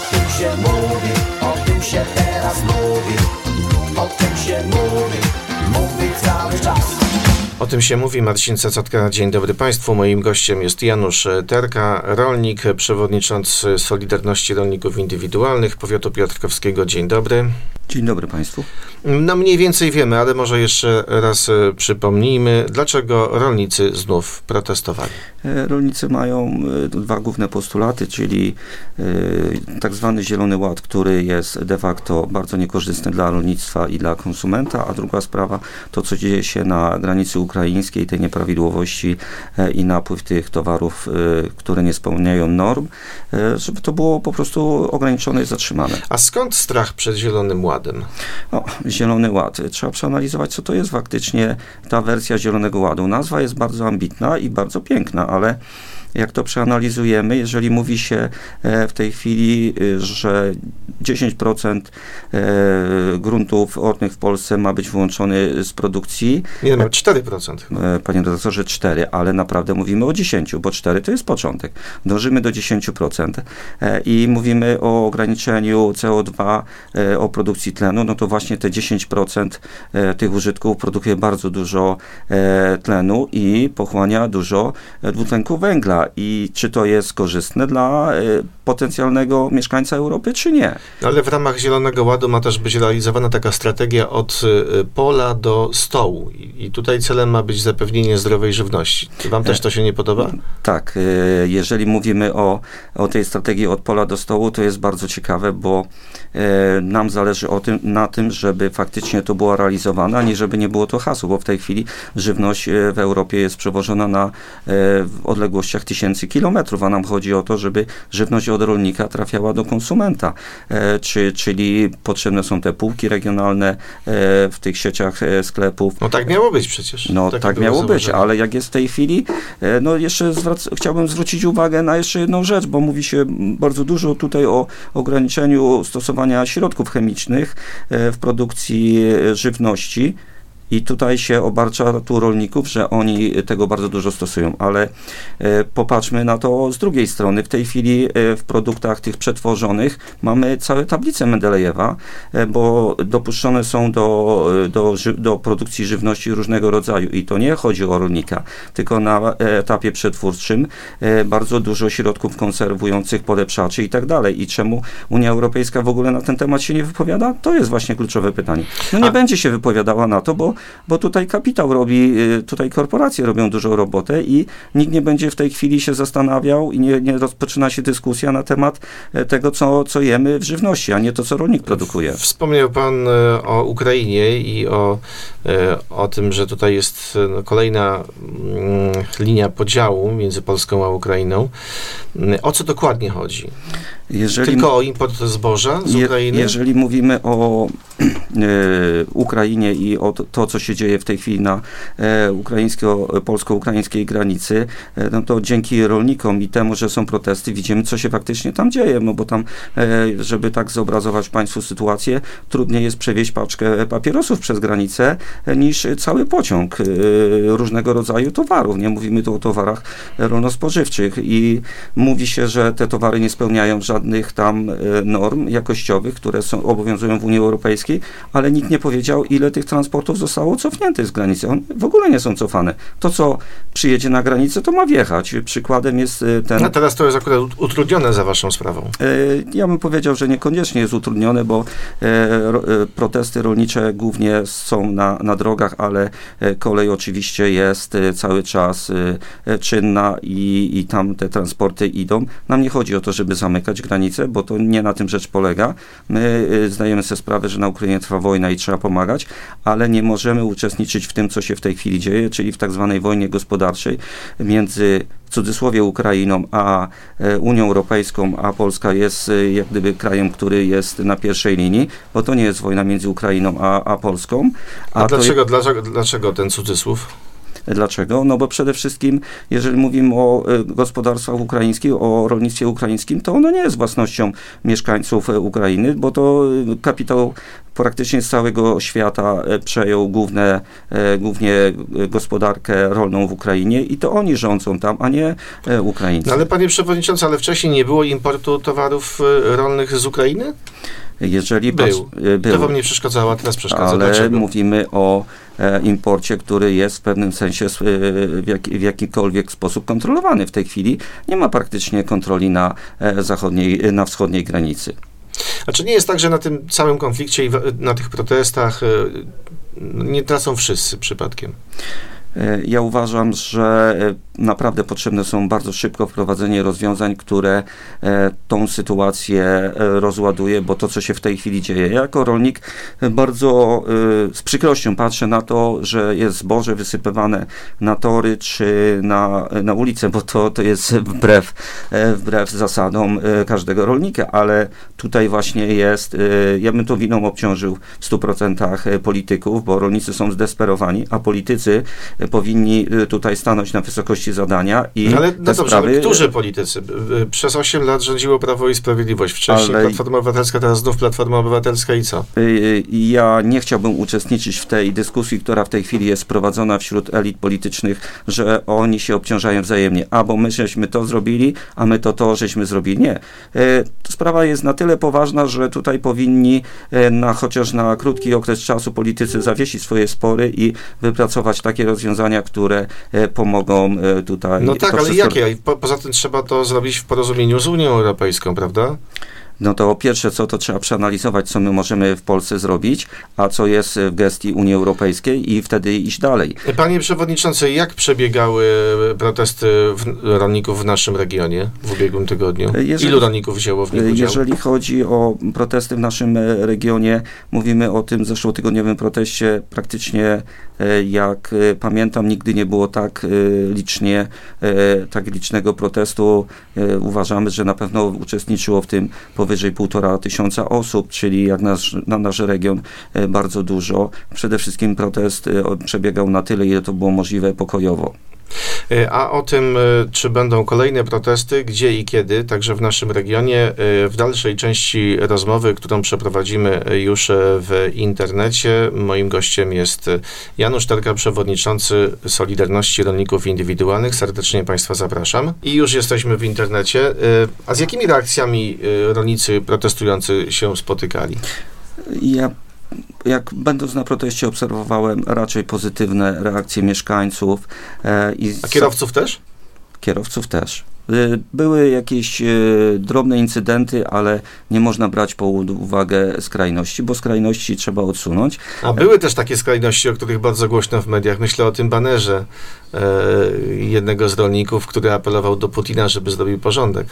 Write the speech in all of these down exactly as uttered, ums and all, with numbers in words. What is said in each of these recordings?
O tym się mówi, o tym się teraz mówi, o tym się mówi, mówi cały czas. O tym się mówi. Marcin Cacotka, dzień dobry Państwu. Moim gościem jest Janusz Terka, rolnik, przewodniczący Solidarności Rolników Indywidualnych Powiatu Piotrkowskiego. Dzień dobry. Dzień dobry Państwu. No mniej więcej wiemy, ale może jeszcze raz przypomnijmy, dlaczego rolnicy znów protestowali. Rolnicy mają dwa główne postulaty, czyli tak zwany Zielony Ład, który jest de facto bardzo niekorzystny dla rolnictwa i dla konsumenta, a druga sprawa to, co dzieje się na granicy ukraińskiej, tej nieprawidłowości i napływ tych towarów, które nie spełniają norm, żeby to było po prostu ograniczone i zatrzymane. A skąd strach przed Zielonym Ładem? O, Zielony Ład. Trzeba przeanalizować, co to jest faktycznie ta wersja Zielonego Ładu. Nazwa jest bardzo ambitna i bardzo piękna, ale jak to przeanalizujemy, jeżeli mówi się w tej chwili, że dziesięć procent gruntów ornych w Polsce ma być wyłączony z produkcji. Nie, no cztery procent. Panie redaktorze, cztery procent, ale naprawdę mówimy o dziesięciu procentach, bo cztery procent to jest początek. Dążymy do dziesięciu procent i mówimy o ograniczeniu C O dwa, o produkcji tlenu, no to właśnie te dziesięć procent tych użytków produkuje bardzo dużo tlenu i pochłania dużo dwutlenku węgla. I czy to jest korzystne dla y, potencjalnego mieszkańca Europy, czy nie? Ale w ramach Zielonego Ładu ma też być realizowana taka strategia od y, pola do stołu. I, i tutaj celem ma być zapewnienie zdrowej żywności. Czy wam też to się nie podoba? Tak. Y, jeżeli mówimy o, o tej strategii od pola do stołu, to jest bardzo ciekawe, bo y, nam zależy o tym, na tym, żeby faktycznie to było realizowane, a nie żeby nie było to hasło, bo w tej chwili żywność w Europie jest przewożona na y, w odległościach tysięcy kilometrów, a nam chodzi o to, żeby żywność od rolnika trafiała do konsumenta, e, czy, czyli potrzebne są te półki regionalne e, w tych sieciach e, sklepów. No tak miało być przecież. No tak, tak miało być, ale jak jest w tej chwili, e, no jeszcze zwrac- chciałbym zwrócić uwagę na jeszcze jedną rzecz, bo mówi się bardzo dużo tutaj o ograniczeniu stosowania środków chemicznych e, w produkcji żywności. I tutaj się obarcza tu rolników, że oni tego bardzo dużo stosują, ale e, popatrzmy na to z drugiej strony. W tej chwili e, w produktach tych przetworzonych mamy całe tablice Mendelejewa, e, bo dopuszczone są do, do, do produkcji żywności różnego rodzaju i to nie chodzi o rolnika, tylko na etapie przetwórczym e, bardzo dużo środków konserwujących, polepszaczy i tak dalej. I czemu Unia Europejska w ogóle na ten temat się nie wypowiada? To jest właśnie kluczowe pytanie. No nie A. będzie się wypowiadała na to, bo bo tutaj kapitał robi, tutaj korporacje robią dużą robotę i nikt nie będzie w tej chwili się zastanawiał i nie, nie rozpoczyna się dyskusja na temat tego, co, co jemy w żywności, a nie to, co rolnik produkuje. Wspomniał pan o Ukrainie i o, o tym, że tutaj jest kolejna linia podziału między Polską a Ukrainą. O co dokładnie chodzi? Jeżeli, Tylko o import zboża z je, Ukrainy? Jeżeli mówimy o y, Ukrainie i o to, co się dzieje w tej chwili na e, ukraińsko, polsko-ukraińskiej granicy, e, no to dzięki rolnikom i temu, że są protesty, widzimy, co się faktycznie tam dzieje, no bo tam, e, żeby tak zobrazować Państwu sytuację, trudniej jest przewieźć paczkę papierosów przez granicę e, niż cały pociąg e, różnego rodzaju towarów. Nie mówimy tu o towarach rolno-spożywczych i mówi się, że te towary nie spełniają żadnych żadnych tam norm jakościowych, które są, obowiązują w Unii Europejskiej, ale nikt nie powiedział, ile tych transportów zostało cofniętych z granicy. One w ogóle nie są cofane. To, co przyjedzie na granicę, to ma wjechać. Przykładem jest ten... A teraz to jest akurat utrudnione za waszą sprawą. Ja bym powiedział, że niekoniecznie jest utrudnione, bo protesty rolnicze głównie są na, na drogach, ale kolej oczywiście jest cały czas czynna i, i tam te transporty idą. Nam nie chodzi o to, żeby zamykać granicę, bo to nie na tym rzecz polega. My zdajemy sobie sprawę, że na Ukrainie trwa wojna i trzeba pomagać, ale nie możemy uczestniczyć w tym, co się w tej chwili dzieje, czyli w tak zwanej wojnie gospodarczej między w cudzysłowie Ukrainą, a Unią Europejską, a Polska jest jak gdyby krajem, który jest na pierwszej linii, bo to nie jest wojna między Ukrainą a, a Polską. A, a dlaczego, je... dlaczego, dlaczego ten cudzysłów? Dlaczego? No bo przede wszystkim, jeżeli mówimy o gospodarstwach ukraińskich, o rolnictwie ukraińskim, to ono nie jest własnością mieszkańców Ukrainy, bo to kapitał praktycznie z całego świata przejął główne, głównie gospodarkę rolną w Ukrainie i to oni rządzą tam, a nie Ukraińcy. No ale panie przewodniczący, ale wcześniej nie było importu towarów rolnych z Ukrainy? Jeżeli był. Patrz, był. To wam nie przeszkadzało, a teraz przeszkadza. Ale dlaczego? Mówimy o imporcie, który jest w pewnym sensie w, jak, w jakikolwiek sposób kontrolowany. W tej chwili nie ma praktycznie kontroli na zachodniej, na wschodniej granicy. A czy nie jest tak, że na tym całym konflikcie i na tych protestach nie tracą wszyscy przypadkiem? Ja uważam, że naprawdę potrzebne są bardzo szybko wprowadzenie rozwiązań, które tą sytuację rozładuje, bo to, co się w tej chwili dzieje. Ja jako rolnik bardzo z przykrością patrzę na to, że jest zboże wysypywane na tory czy na, na ulicę, bo to, to jest wbrew, wbrew zasadom każdego rolnika, ale tutaj właśnie jest, ja bym to winą obciążył w stu procentach polityków, bo rolnicy są zdesperowani, a politycy powinni tutaj stanąć na wysokości zadania i ale, no te dobrze, sprawy... Ale którzy politycy? Przez osiem lat rządziło Prawo i Sprawiedliwość. Wcześniej ale... Platforma Obywatelska, teraz znów Platforma Obywatelska i co? Ja nie chciałbym uczestniczyć w tej dyskusji, która w tej chwili jest prowadzona wśród elit politycznych, że oni się obciążają wzajemnie. A bo my żeśmy to zrobili, a my to to żeśmy zrobili. Nie. Sprawa jest na tyle poważna, że tutaj powinni na, chociaż na krótki okres czasu politycy zawiesić swoje spory i wypracować takie rozwiązania, rozwiązania, które pomogą tutaj... No tak, ale wszystko... jakie? Po, poza tym trzeba to zrobić w porozumieniu z Unią Europejską, prawda? No to pierwsze co, to trzeba przeanalizować, co my możemy w Polsce zrobić, a co jest w gestii Unii Europejskiej i wtedy iść dalej. Panie przewodniczący, jak przebiegały protesty w, rolników w naszym regionie w ubiegłym tygodniu? Jeżeli, Ilu rolników wzięło w nich udział? Jeżeli chodzi o protesty w naszym regionie, mówimy o tym zeszłotygodniowym proteście, praktycznie jak pamiętam, nigdy nie było tak licznie, tak licznego protestu. Uważamy, że na pewno uczestniczyło w tym powyżej półtora tysiąca osób, czyli jak nasz, na nasz region bardzo dużo. Przede wszystkim protest przebiegał na tyle, ile to było możliwe pokojowo. A o tym, czy będą kolejne protesty, gdzie i kiedy, także w naszym regionie, w dalszej części rozmowy, którą przeprowadzimy już w internecie. Moim gościem jest Janusz Terka, przewodniczący Solidarności Rolników Indywidualnych. Serdecznie Państwa zapraszam. I już jesteśmy w internecie. A z jakimi reakcjami rolnicy protestujący się spotykali? Ja... Jak będąc na proteście obserwowałem raczej pozytywne reakcje mieszkańców. E, i A kierowców też? Kierowców też. Były jakieś drobne incydenty, ale nie można brać pod uwagę skrajności, bo skrajności trzeba odsunąć. A były też takie skrajności, o których bardzo głośno w mediach. Myślę o tym banerze jednego z rolników, który apelował do Putina, żeby zrobił porządek.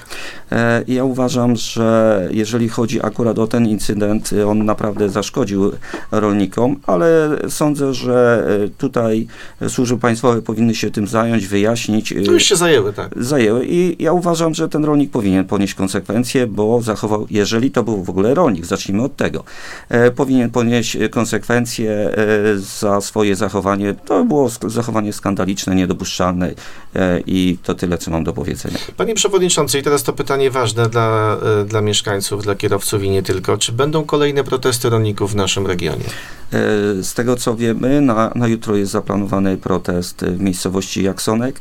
Ja uważam, że jeżeli chodzi akurat o ten incydent, on naprawdę zaszkodził rolnikom, ale sądzę, że tutaj służby państwowe powinny się tym zająć, wyjaśnić. To już się zajęły, tak. Zajęły i ja uważam, że ten rolnik powinien ponieść konsekwencje, bo zachował, jeżeli to był w ogóle rolnik, zacznijmy od tego, e, powinien ponieść konsekwencje e, za swoje zachowanie. To było sk- zachowanie skandaliczne, niedopuszczalne e, i to tyle, co mam do powiedzenia. Panie przewodniczący, i teraz to pytanie ważne dla, e, dla mieszkańców, dla kierowców i nie tylko. Czy będą kolejne protesty rolników w naszym regionie? E, z tego, co wiemy, na, na jutro jest zaplanowany protest w miejscowości Jaksonek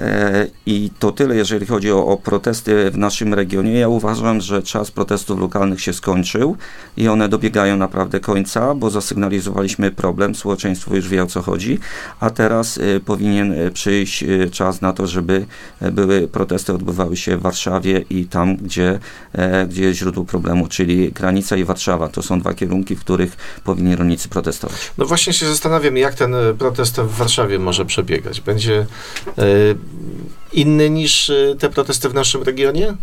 e, i to tyle, jeżeli Jeżeli chodzi o, o protesty w naszym regionie, ja uważam, że czas protestów lokalnych się skończył i one dobiegają naprawdę końca, bo zasygnalizowaliśmy problem, społeczeństwo już wie, o co chodzi, a teraz y, powinien przyjść y, czas na to, żeby y, były protesty odbywały się w Warszawie i tam, gdzie, y, gdzie jest źródło problemu, czyli granica i Warszawa. To są dwa kierunki, w których powinni rolnicy protestować. No właśnie się zastanawiam, jak ten protest w Warszawie może przebiegać. Będzie... Y- Inny niż te protesty w naszym regionie?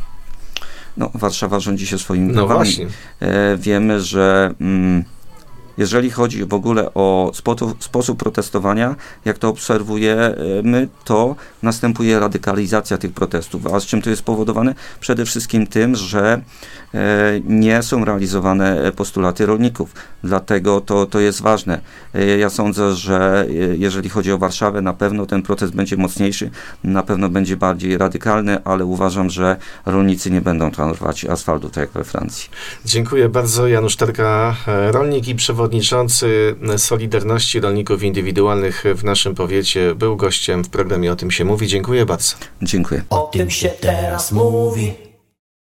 No, Warszawa rządzi się swoimi prawami. No właśnie. E, wiemy, że... Mm, Jeżeli chodzi w ogóle o sposób protestowania, jak to obserwujemy, to następuje radykalizacja tych protestów. A z czym to jest spowodowane? Przede wszystkim tym, że nie są realizowane postulaty rolników. Dlatego to, to jest ważne. Ja sądzę, że jeżeli chodzi o Warszawę, na pewno ten protest będzie mocniejszy, na pewno będzie bardziej radykalny, ale uważam, że rolnicy nie będą tam rwać asfaltu, tak jak we Francji. Dziękuję bardzo. Janusz Terka, rolnik i przewodniczący Solidarności Rolników Indywidualnych w naszym powiecie, był gościem w programie O tym się mówi. Dziękuję bardzo. Dziękuję. O tym się teraz mówi.